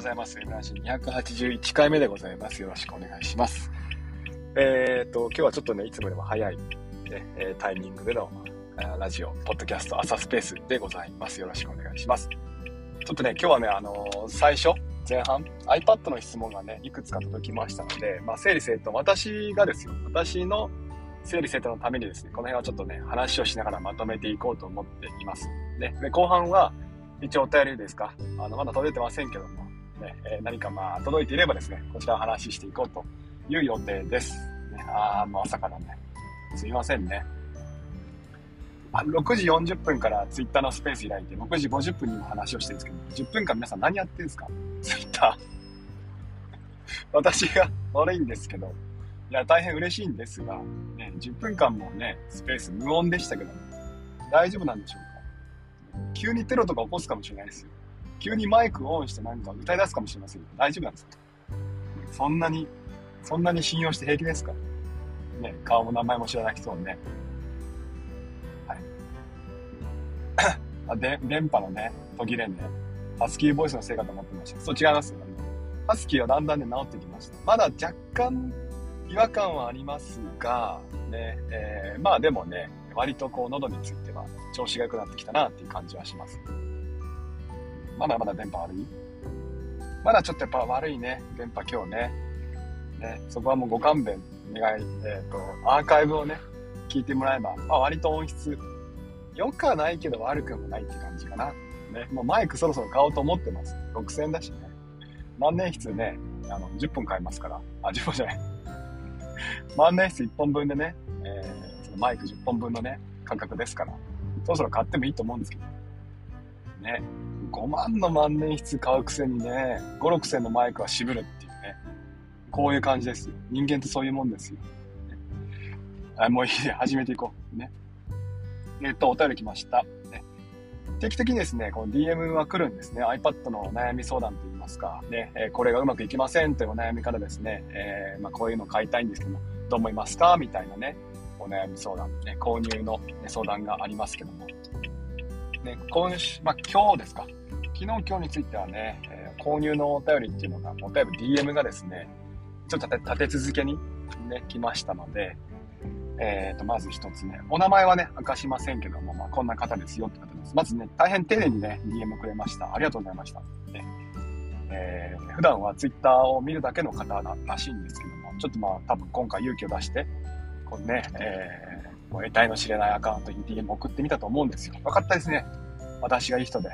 ございます。稲橋281回目でございます。よろしくお願いします。今日はちょっとねいつもよりも早い、タイミングでのラジオポッドキャスト朝スペースでございます。よろしくお願いします。ちょっとね今日はね最初前半 iPad の質問がねいくつか届きましたので、整理整頓、私の整理整頓のためにですねこの辺はちょっとね話をしながらまとめていこうと思っています。で後半は一応お便りですか、まだ届いてませんけども、何か届いていればですねこちらを話していこうという予定です、朝からねすいませんね。6時40分からツイッターのスペース開いて6時50分にも話をしてるんですけど、10分間皆さん何やってるんですかツイッター私が悪いんですけど、いや大変嬉しいんですが、10分間もねスペース無音でしたけど、大丈夫なんでしょうか。急にテロとか起こすかもしれないですよ。急にマイクをオンして何か歌い出すかもしれません。大丈夫なんですか。そんなに信用して平気ですか、顔も名前も知らなくそうね、で電波のね途切れねハスキーボイスのせいかと思ってました。そう違いますよ、ね、ハスキーはだんだんね治ってきました。まだ若干違和感はありますが、でもね割とこう喉については調子が良くなってきたなっていう感じはします。まだ電波悪い、まだちょっとやっぱ悪いね電波今日 ねそこはもうご勘弁願い、アーカイブをね聞いてもらえば、割と音質良くはないけど悪くもないって感じかな、もうマイクそろそろ買おうと思ってます。6000円だしね、万年筆ね10本買いますから、10本じゃない万年筆1本分でね、マイク10本分のね価格ですから、そろそろ買ってもいいと思うんですけどね。5万の万年筆買うくせにね 5,6,000 のマイクは渋るっていうね、こういう感じですよ。人間ってそういうもんですよ、もういいで始めていこうね。お便り来ました、定期的にですねこの DM は来るんですね。 iPad のお悩み相談といいますか、これがうまくいきませんというお悩みからですね、こういうの買いたいんですけどもどう思いますかみたいなねお悩み相談、購入の相談がありますけども、今日ですか、昨日今日についてはね、購入のお便りっていうのがお便り DM がですねちょっと立て続けに、来ましたので、まず一つねお名前はね明かしませんけども、こんな方ですよって方です。まずね大変丁寧にね DM くれました。ありがとうございました、普段は Twitter を見るだけの方らしいんですけども、ちょっと多分今回勇気を出してこうね、得体の知れないアカウントに DM 送ってみたと思うんですよ。分かったですね、私がいい人で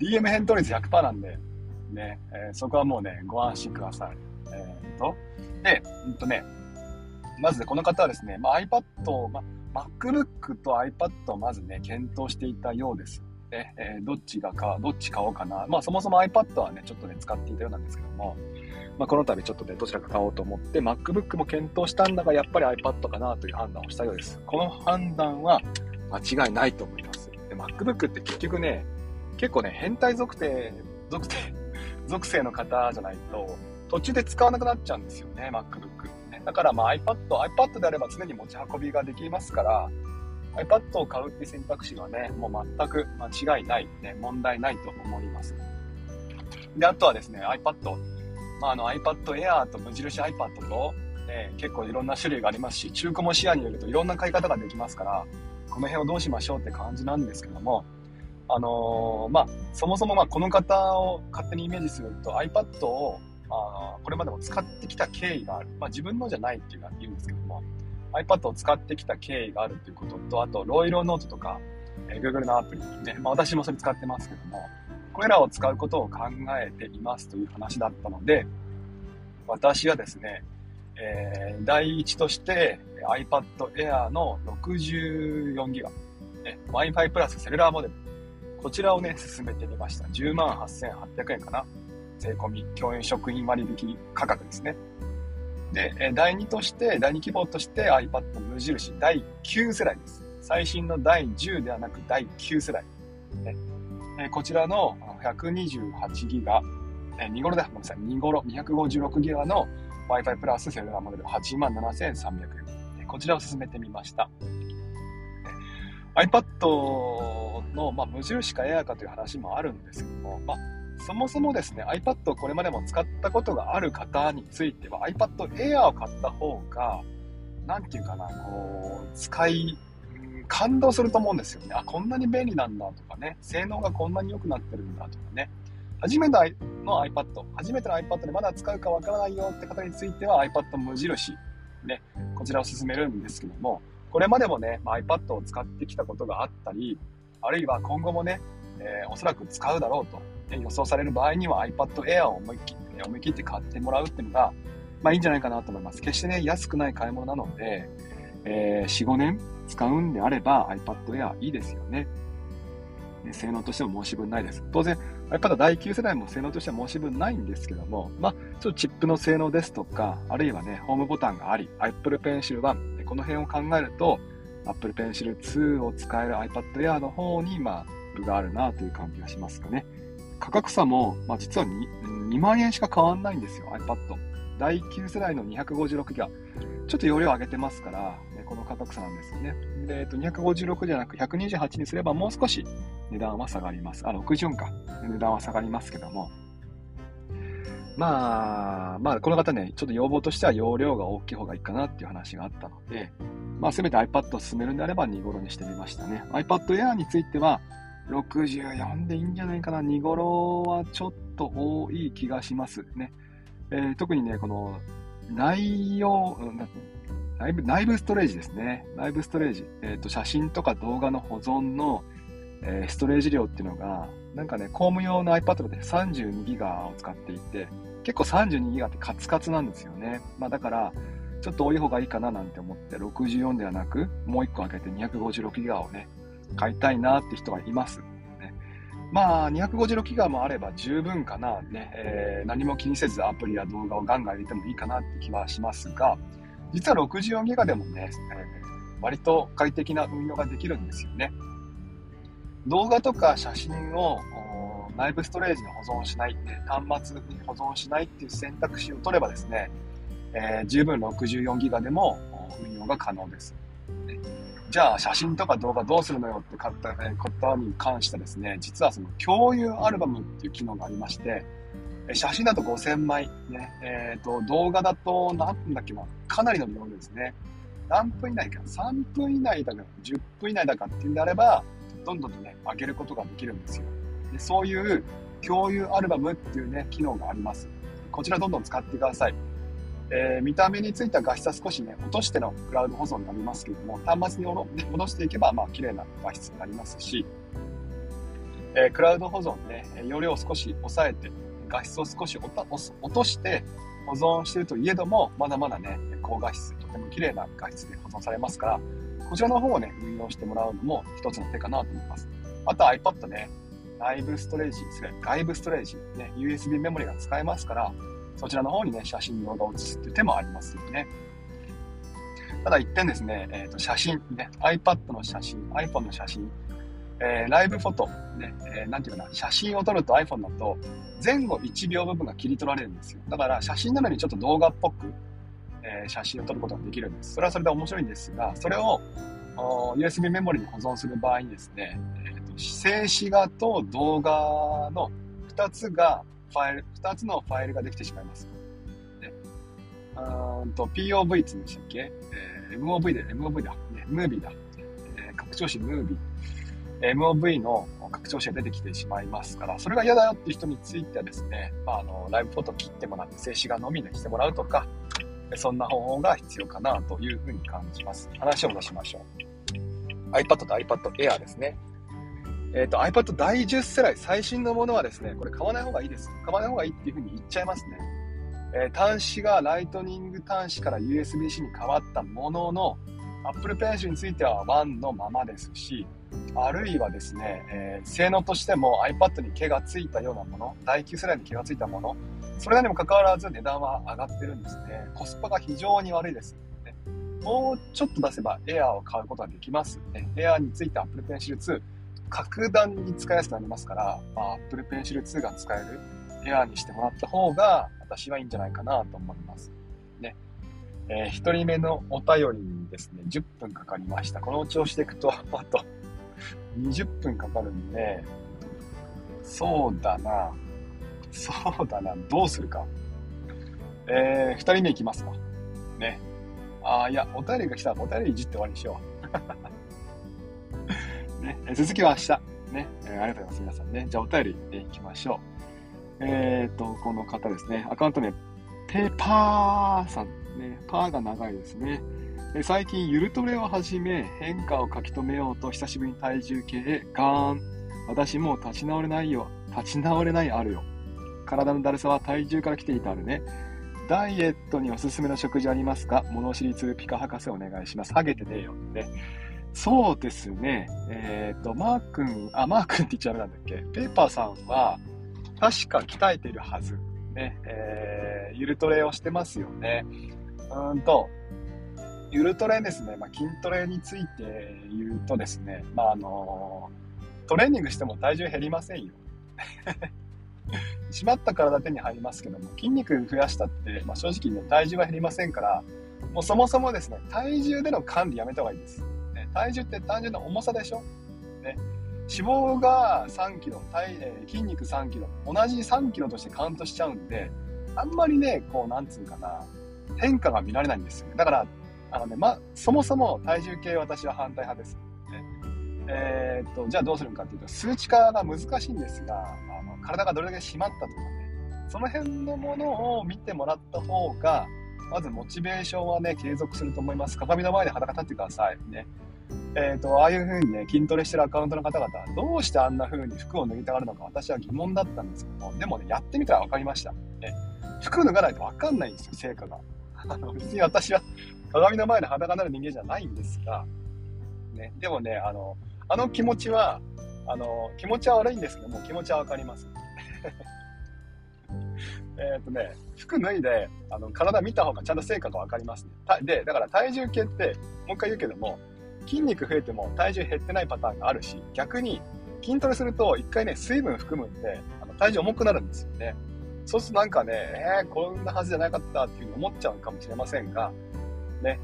DM 返答率 100% なんで、そこはもうねご安心ください。まず、ね、この方はですね、iPad、MacBook と iPad をまずね検討していたようです、どっち買おうかな、そもそも iPad はねちょっとね使っていたようなんですけども、この度ちょっとねどちらか買おうと思って MacBook も検討したんだがやっぱり iPad かなという判断をしたようです。この判断は間違いないと思います。で MacBook って結局ね結構ね変態属性の方じゃないと途中で使わなくなっちゃうんですよね MacBook、だからiPad であれば常に持ち運びができますから iPad を買うって選択肢はねもう全く間違いない、問題ないと思います。であとはですね iPad、iPad Air と無印 iPad と、結構いろんな種類がありますし、中古も視野に入れるといろんな買い方ができますから、この辺をどうしましょうって感じなんですけども、そもそもこの方を勝手にイメージすると iPad をこれまでも使ってきた経緯がある、自分のじゃないっていうのは言うんですけども iPad を使ってきた経緯があるということと、あとロイロノートとか、Google のアプリね、私もそれ使ってますけども、これらを使うことを考えていますという話だったので、私はですね、第一として iPad Air の 64GB、Wi-Fi プラスセルラーモデル、こちらをね進めてみました。108,800 円かな、税込み教員職員割引価格ですね。で、第2希望として iPad 無印第9世代です。最新の第10ではなく第9世代、こちらの 128GB、2頃 256GB の Wi-Fi プラスセルラーモデル 87,300 円、こちらを進めてみました。iPad の、無印かエアーかという話もあるんですけども、そもそもですね iPad をこれまでも使ったことがある方については iPad Air を買った方がなんていうかな、感動すると思うんですよね。あ、こんなに便利なんだとかね、性能がこんなに良くなってるんだとかね、初めての iPad でまだ使うかわからないよって方については iPad 無印、ね、こちらを勧めるんですけども、これまでもね、iPad を使ってきたことがあったり、あるいは今後もね、おそらく使うだろうと、ね、予想される場合には iPad Air を思い切って買ってもらうっていうのが、いいんじゃないかなと思います。決してね、安くない買い物なので、4、5年使うんであれば iPad Air いいですよね。性能としても申し分ないです。当然 iPad 第9世代も性能としては申し分ないんですけども、ちょっとチップの性能ですとか、あるいはね、ホームボタンがあり、Apple Pencil 1、この辺を考えると Apple Pencil 2を使える iPad Air の方に分があるなという感じがしますかね。価格差も、実は 2万円しか変わんないんですよ、iPad。第9世代の 256GB、ちょっと容量上げてますから、この価格差なんですよね。で、256じゃなく128にすればもう少し値段は下がります。64か。値段は下がりますけども。この方ね、ちょっと要望としては容量が大きい方がいいかなっていう話があったので、せめて iPad を進めるんであれば2頃にしてみましたね。iPad Air については、64でいいんじゃないかな。2頃はちょっと多い気がしますね。特にね、この内部ストレージですね。内部ストレージ。写真とか動画の保存の、ストレージ量っていうのが、公務用の iPad で 32GB を使っていて、結構 32GB ってカツカツなんですよね。だから、ちょっと多い方がいいかななんて思って、64ではなく、もう1個開けて 256GB をね、買いたいなって人がいます。256ギガもあれば十分かな、何も気にせずアプリや動画をガンガン入れてもいいかなって気はしますが、実は64ギガでもね、割と快適な運用ができるんですよね。動画とか写真を内部ストレージに保存しない、端末に保存しないっていう選択肢を取ればですね、十分64ギガでも運用が可能です。じゃあ写真とか動画どうするのよって買ったことに関してですね、実はその共有アルバムっていう機能がありまして、写真だと5000枚、動画だと何分だっけな、かなりの量ですね。何分以内か、3分以内だか、10分以内だかっていうんであれば、どんどんとね、上げることができるんですよ。で、そういう共有アルバムっていうね、機能があります。こちらどんどん使ってください。見た目についた画質は少しね、落としてのクラウド保存になりますけれども、端末に戻していけば、綺麗な画質になりますし、クラウド保存ね、容量を少し抑えて、画質を少し落として保存しているといえども、まだまだね、高画質、とても綺麗な画質で保存されますから、こちらの方をね、運用してもらうのも一つの手かなと思います。あと iPad ね、内部ストレージ、外部ストレージ、USB メモリが使えますから、そちらの方にね、写真、動画を写すという手もありますよね。ただ一点ですね、写真、iPad の写真、iPhone の写真、ライブフォト、写真を撮ると iPhone だと前後1秒部分が切り取られるんですよ。だから写真なのにちょっと動画っぽく、写真を撮ることができるんです。それはそれで面白いんですが、それを USB メモリに保存する場合にですね、静止画と動画の2つのファイルができてしまいます。POV って言うんでしたっけ、ムービーだ。拡張子ムービー。MOV の拡張子が出てきてしまいますから、それが嫌だよっていう人についてはですね、ライブフォト切ってもらって、静止画のみにしてもらうとか、そんな方法が必要かなというふうに感じます。話を戻しましょう。iPad と iPad Air ですね。iPad 第10世代最新のものはですね、これ買わない方がいいです。買わない方がいいっていうふうに言っちゃいますね。端子がライトニング端子から USB-C に変わったものの、Apple Pencil については1のままですし、あるいはですね、性能としても iPad に毛がついたようなもの、第9世代に毛がついたもの、それらにもかかわらず値段は上がってるんですね。コスパが非常に悪いです。もうちょっと出せば Air を買うことができます。Air について Apple Pencil 2、格段に使いやすくなりますから、Apple Pencil 2が使える Air にしてもらった方が私はいいんじゃないかなと思います。1人目のお便りにですね、10分かかりました。この調子でいくと、20分かかるんで、そうだな、どうするか。2人目いきますか。ね。あ、いや、お便りが来たらお便りいじって終わりにしよう。ね、続きは明日。ね、ありがとうございます、皆さんね。じゃあお便りいきましょう。この方ですね。アカウント名、ペパーさん。ね、パーが長いですね。最近、ゆるトレを始め、変化を書き留めようと、久しぶりに体重計へガーン。私もう立ち直れないあるよ。体のだるさは体重から来ていたあるね。ダイエットにおすすめの食事ありますか？物知りツルピカ博士お願いします。ハゲてねえよって。そうですね。マー君って言っちゃダメなんだっけ？ペーパーさんは、確か鍛えてるはず。ね、ゆるトレをしてますよね。ゆるトレですね。まあ、筋トレについて言うとですね、まあトレーニングしても体重減りませんよ。締まった体手に入りますけども、筋肉増やしたって、まあ、正直ね、体重は減りませんから、もうそもそもですね、体重での管理やめた方がいいです。ね、体重って単純な重さでしょ、ね、脂肪が3キロ、筋肉3キロ、同じ3キロとしてカウントしちゃうんで、あんまりね、こう、なんつうかな、変化が見られないんですよね。だから、そもそも体重計私は反対派です。じゃあどうするのかっていうと、数値化が難しいんですが、体がどれだけ締まったとかね、その辺のものを見てもらった方が、まずモチベーションはね、継続すると思います。鏡の前で裸立ってくださいね。ああいう風にね、筋トレしてるアカウントの方々、どうしてあんな風に服を脱ぎたがるのか、私は疑問だったんですけども、でもね、やってみたら分かりました。ね、服脱がないと分かんないんですよ、成果が。別に私は鏡の前で裸になる人間じゃないんですが、ね、でもね、あの気持ちは、気持ちは悪いんですけども、気持ちはわかります。服脱いで、体見た方がちゃんと成果がわかりますね。で、だから体重計って、もう一回言うけども、筋肉増えても体重減ってないパターンがあるし、逆に筋トレすると一回ね、水分含むんで、体重重くなるんですよね。そうするとなんかね、こんなはずじゃなかったっていうふうに思っちゃうかもしれませんが、ね、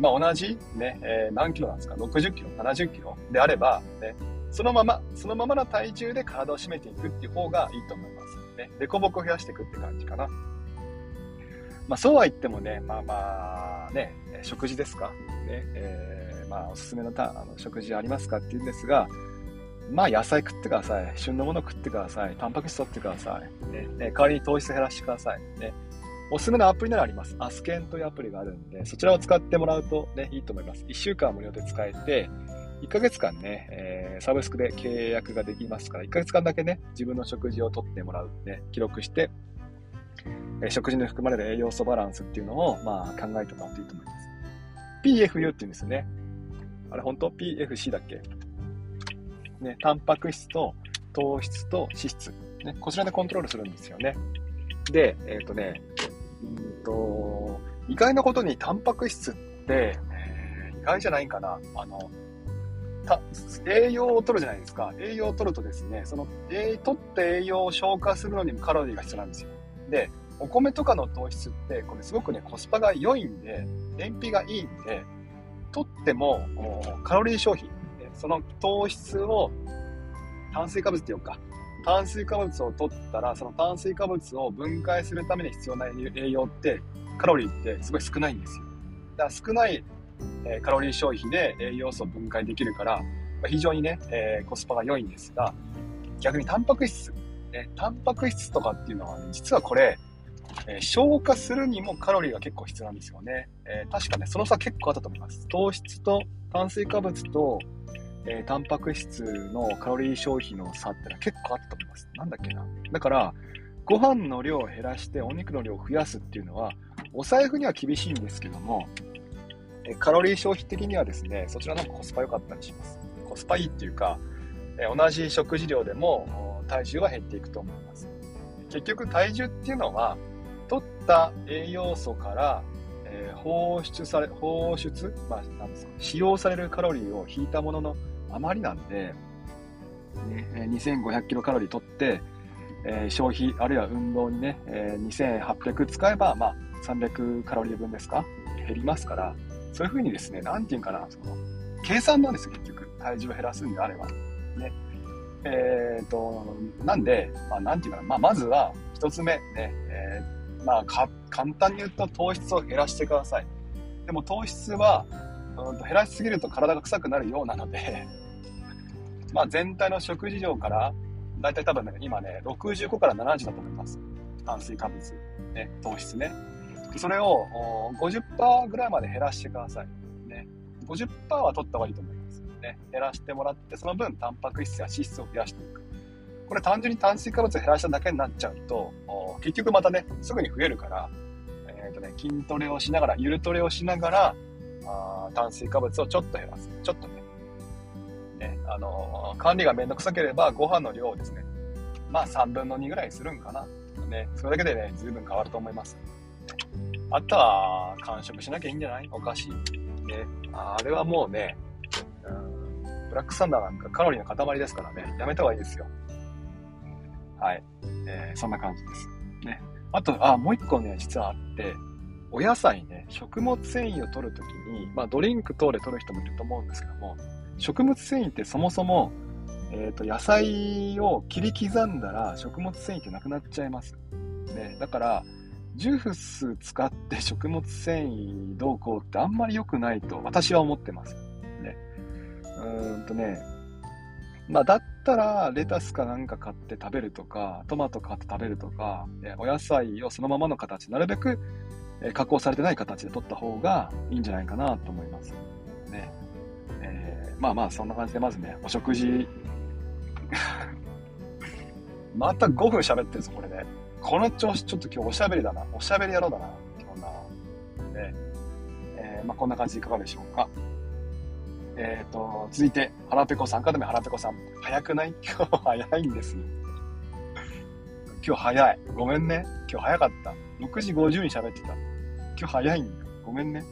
同じ、ね、何キロなんですか、60キロ、70キロであれば、ね、そのままの体重で体を締めていくっていう方がいいと思います。ね、でこぼこ増やしていくって感じかな。まあ、そうは言ってもね、まあね、食事ですか、ね、おすすめの食事ありますかっていうんですが、まあ、野菜食ってください。旬のもの食ってください。タンパク質取ってください。ね、代わりに糖質減らしてください。ね、おすすめのアプリならあります。アスケンというアプリがあるんで、そちらを使ってもらうとね、いいと思います。1週間無料で使えて、1ヶ月間ね、サブスクで契約ができますから、1ヶ月間だけね、自分の食事を取ってもらう、ね、記録して、食事に含まれる栄養素バランスっていうのを、まあ、考えてもらうといいと思います。PFU っていうんですよね。あれ、本当 ?PFC だっけね、タンパク質と糖質と脂質。ね、こちらでコントロールするんですよね。で、意外なことにタンパク質って、意外じゃないかな、栄養を取るじゃないですか。栄養を取るとですね、取って栄養を消化するのにもカロリーが必要なんですよ。で、お米とかの糖質ってこれすごくね、コスパが良いんで、燃費がいいんで、取ってもカロリー消費、その糖質を炭水化物っていうか、炭水化物を取ったら、その炭水化物を分解するために必要な栄養って、カロリーってすごい少ないんですよ。だから少ないカロリー消費で栄養素を分解できるから、非常にね、コスパが良いんですが、逆にタンパク質、タンパク質とかっていうのは、ね、実はこれ、消化するにもカロリーが結構必要なんですよね。確かね、その差結構あったと思います。糖質と炭水化物と、タンパク質のカロリー消費の差ってのは結構あったと思います。なんだっけな。だから、ご飯の量を減らしてお肉の量を増やすっていうのは、お財布には厳しいんですけども、カロリー消費的にはですね、そちらの方がコスパ良かったりします。コスパいいっていうか、同じ食事量でも体重は減っていくと思います。結局体重っていうのは、取った栄養素から、使用されるカロリーを引いたものの余りなんで、ね、2500キロカロリー取って、消費あるいは運動にね、2800使えば、まあ、300カロリー分ですか減りますから、そういうふうにですね、なんていうかな、その計算なんですよ、結局。体重を減らすんであればね。なんで、なんていうかな、まずは一つ目ね、簡単に言うと糖質を減らしてください。でも糖質は、減らしすぎると体が臭くなるようなので、全体の食事量からだいたい多分ね、今ね65から70だと思います、炭水化物、ね、糖質ね。それを 50% ぐらいまで減らしてください、ね、50% は取った方がいいと思います、ね、減らしてもらって、その分タンパク質や脂質を増やしていく。これ単純に炭水化物を減らしただけになっちゃうと結局またねすぐに増えるから、筋トレをしながらゆるトレをしながら炭水化物をちょっと減らす、ちょっとね、管理がめんどくさければご飯の量をですね、3分の2ぐらいするんかな、ね、それだけでね随分変わると思います。あとは完食しなきゃいいんじゃない、お菓子、ね、あれはもうね、ブラックサンダーなんかカロリーの塊ですからね、やめた方がいいですよ。はい、そんな感じです、ね。あともう一個ね実はあって、お野菜ね、食物繊維を取るときに、ドリンク等で取る人もいると思うんですけども、食物繊維ってそもそも、野菜を切り刻んだら食物繊維ってなくなっちゃいます、ね、だからジュース使って食物繊維どうこうってあんまり良くないと私は思ってます、ね。だったらレタスかなんか買って食べるとか、トマト買って食べるとか、お野菜をそのままの形、なるべく加工されてない形で取った方がいいんじゃないかなと思います、ね。そんな感じでまずねお食事また5分喋ってるぞこれね。この調子、ちょっと今日おしゃべり野郎だな今日な、ね。こんな感じでいかがでしょうか。続いてはらぺこさん、かためはらぺこさん、早くない？今日早いんですよ今日早い、ごめんね、今日早かった、6時50分に喋ってた、今日早いんだ、ごめんね。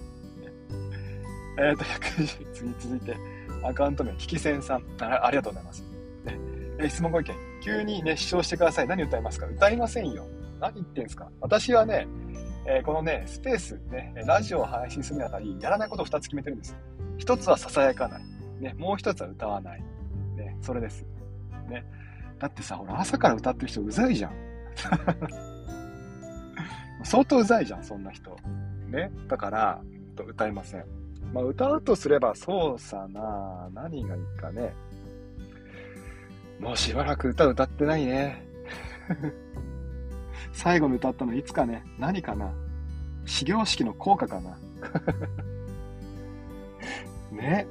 続いてアカウント名キキセンさん、ありがとうございます、ね。質問ご意見、急にね主張してください、何歌いますか、歌いませんよ、何言ってんすか。私はね、このねスペースね、ラジオを配信するにあたりやらないことを2つ決めてるんです。一つはささやかない、ね、もう一つは歌わない、ね、それです、ね。だってさ、俺朝から歌ってる人うざいじゃん相当うざいじゃんそんな人、ね、だから歌いません。歌うとすればそうさな、何がいいかね、もうしばらく歌ってないね最後に歌ったのいつかね、何かな、始業式の効果かなね、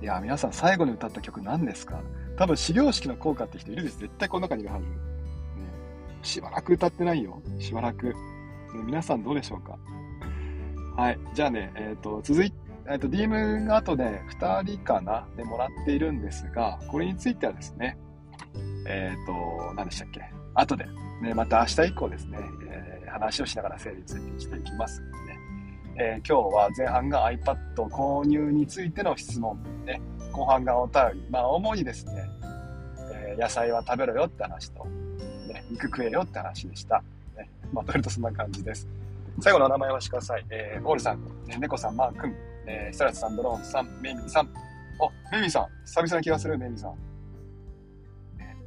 いや皆さん最後に歌った曲何ですか。多分始業式の効果って人いるんです、絶対この中にいるはず、ね、しばらく歌ってないよ、しばらく、ね、皆さんどうでしょうか。はい、じゃあね、続いて、DM があとね2人かなでもらっているんですが、これについてはですね、何でしたっけ、あとで、ね、また明日以降ですね、話をしながら整理していきますので、今日は前半が iPad 購入についての質問、ね、後半がお便り、主にですね、野菜は食べろよって話と、ね、肉食えよって話でした、ね。とるとそんな感じです。最後のお名前はしてください。ゴールさん、猫さん、マー君、ひさらつさん、ドローンさん、メイミーさん、メイミーさん久々な気がする、メイミーさん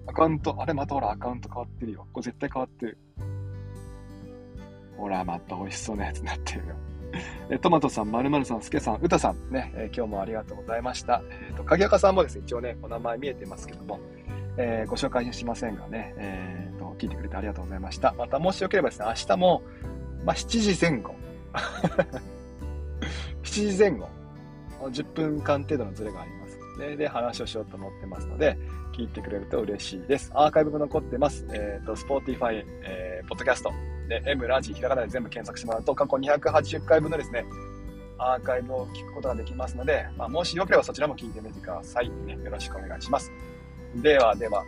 アカウント、あれまたほらアカウント変わってるよ、これ絶対変わってる、ほらまた美味しそうなやつになってるよトマトさん、まるまるさん、すけさん、うたさんね、今日もありがとうございました。鍵垢さんもですね、一応ねお名前見えてますけども、ご紹介しませんがね、聞いてくれてありがとうございました。またもしよければですね、明日も7時前後7時前後10分間程度のズレがありますで話をしようと思ってますので、聞いてくれると嬉しいです。アーカイブも残ってます。Spotify、ポッドキャストで M ラジひらがなで全部検索してもらうと過去280回分のですねアーカイブを聞くことができますので、もしよければそちらも聞いてみてください、ね、よろしくお願いします。ではでは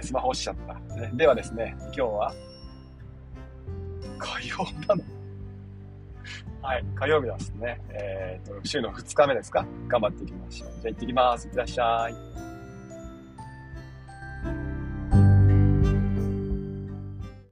スマホ落ちちゃった、ね、ではですね、今日は火曜日なのはい、火曜日ですね、週の2日目ですか、頑張っていきましょう。じゃあ行ってきます。いってらっしゃい。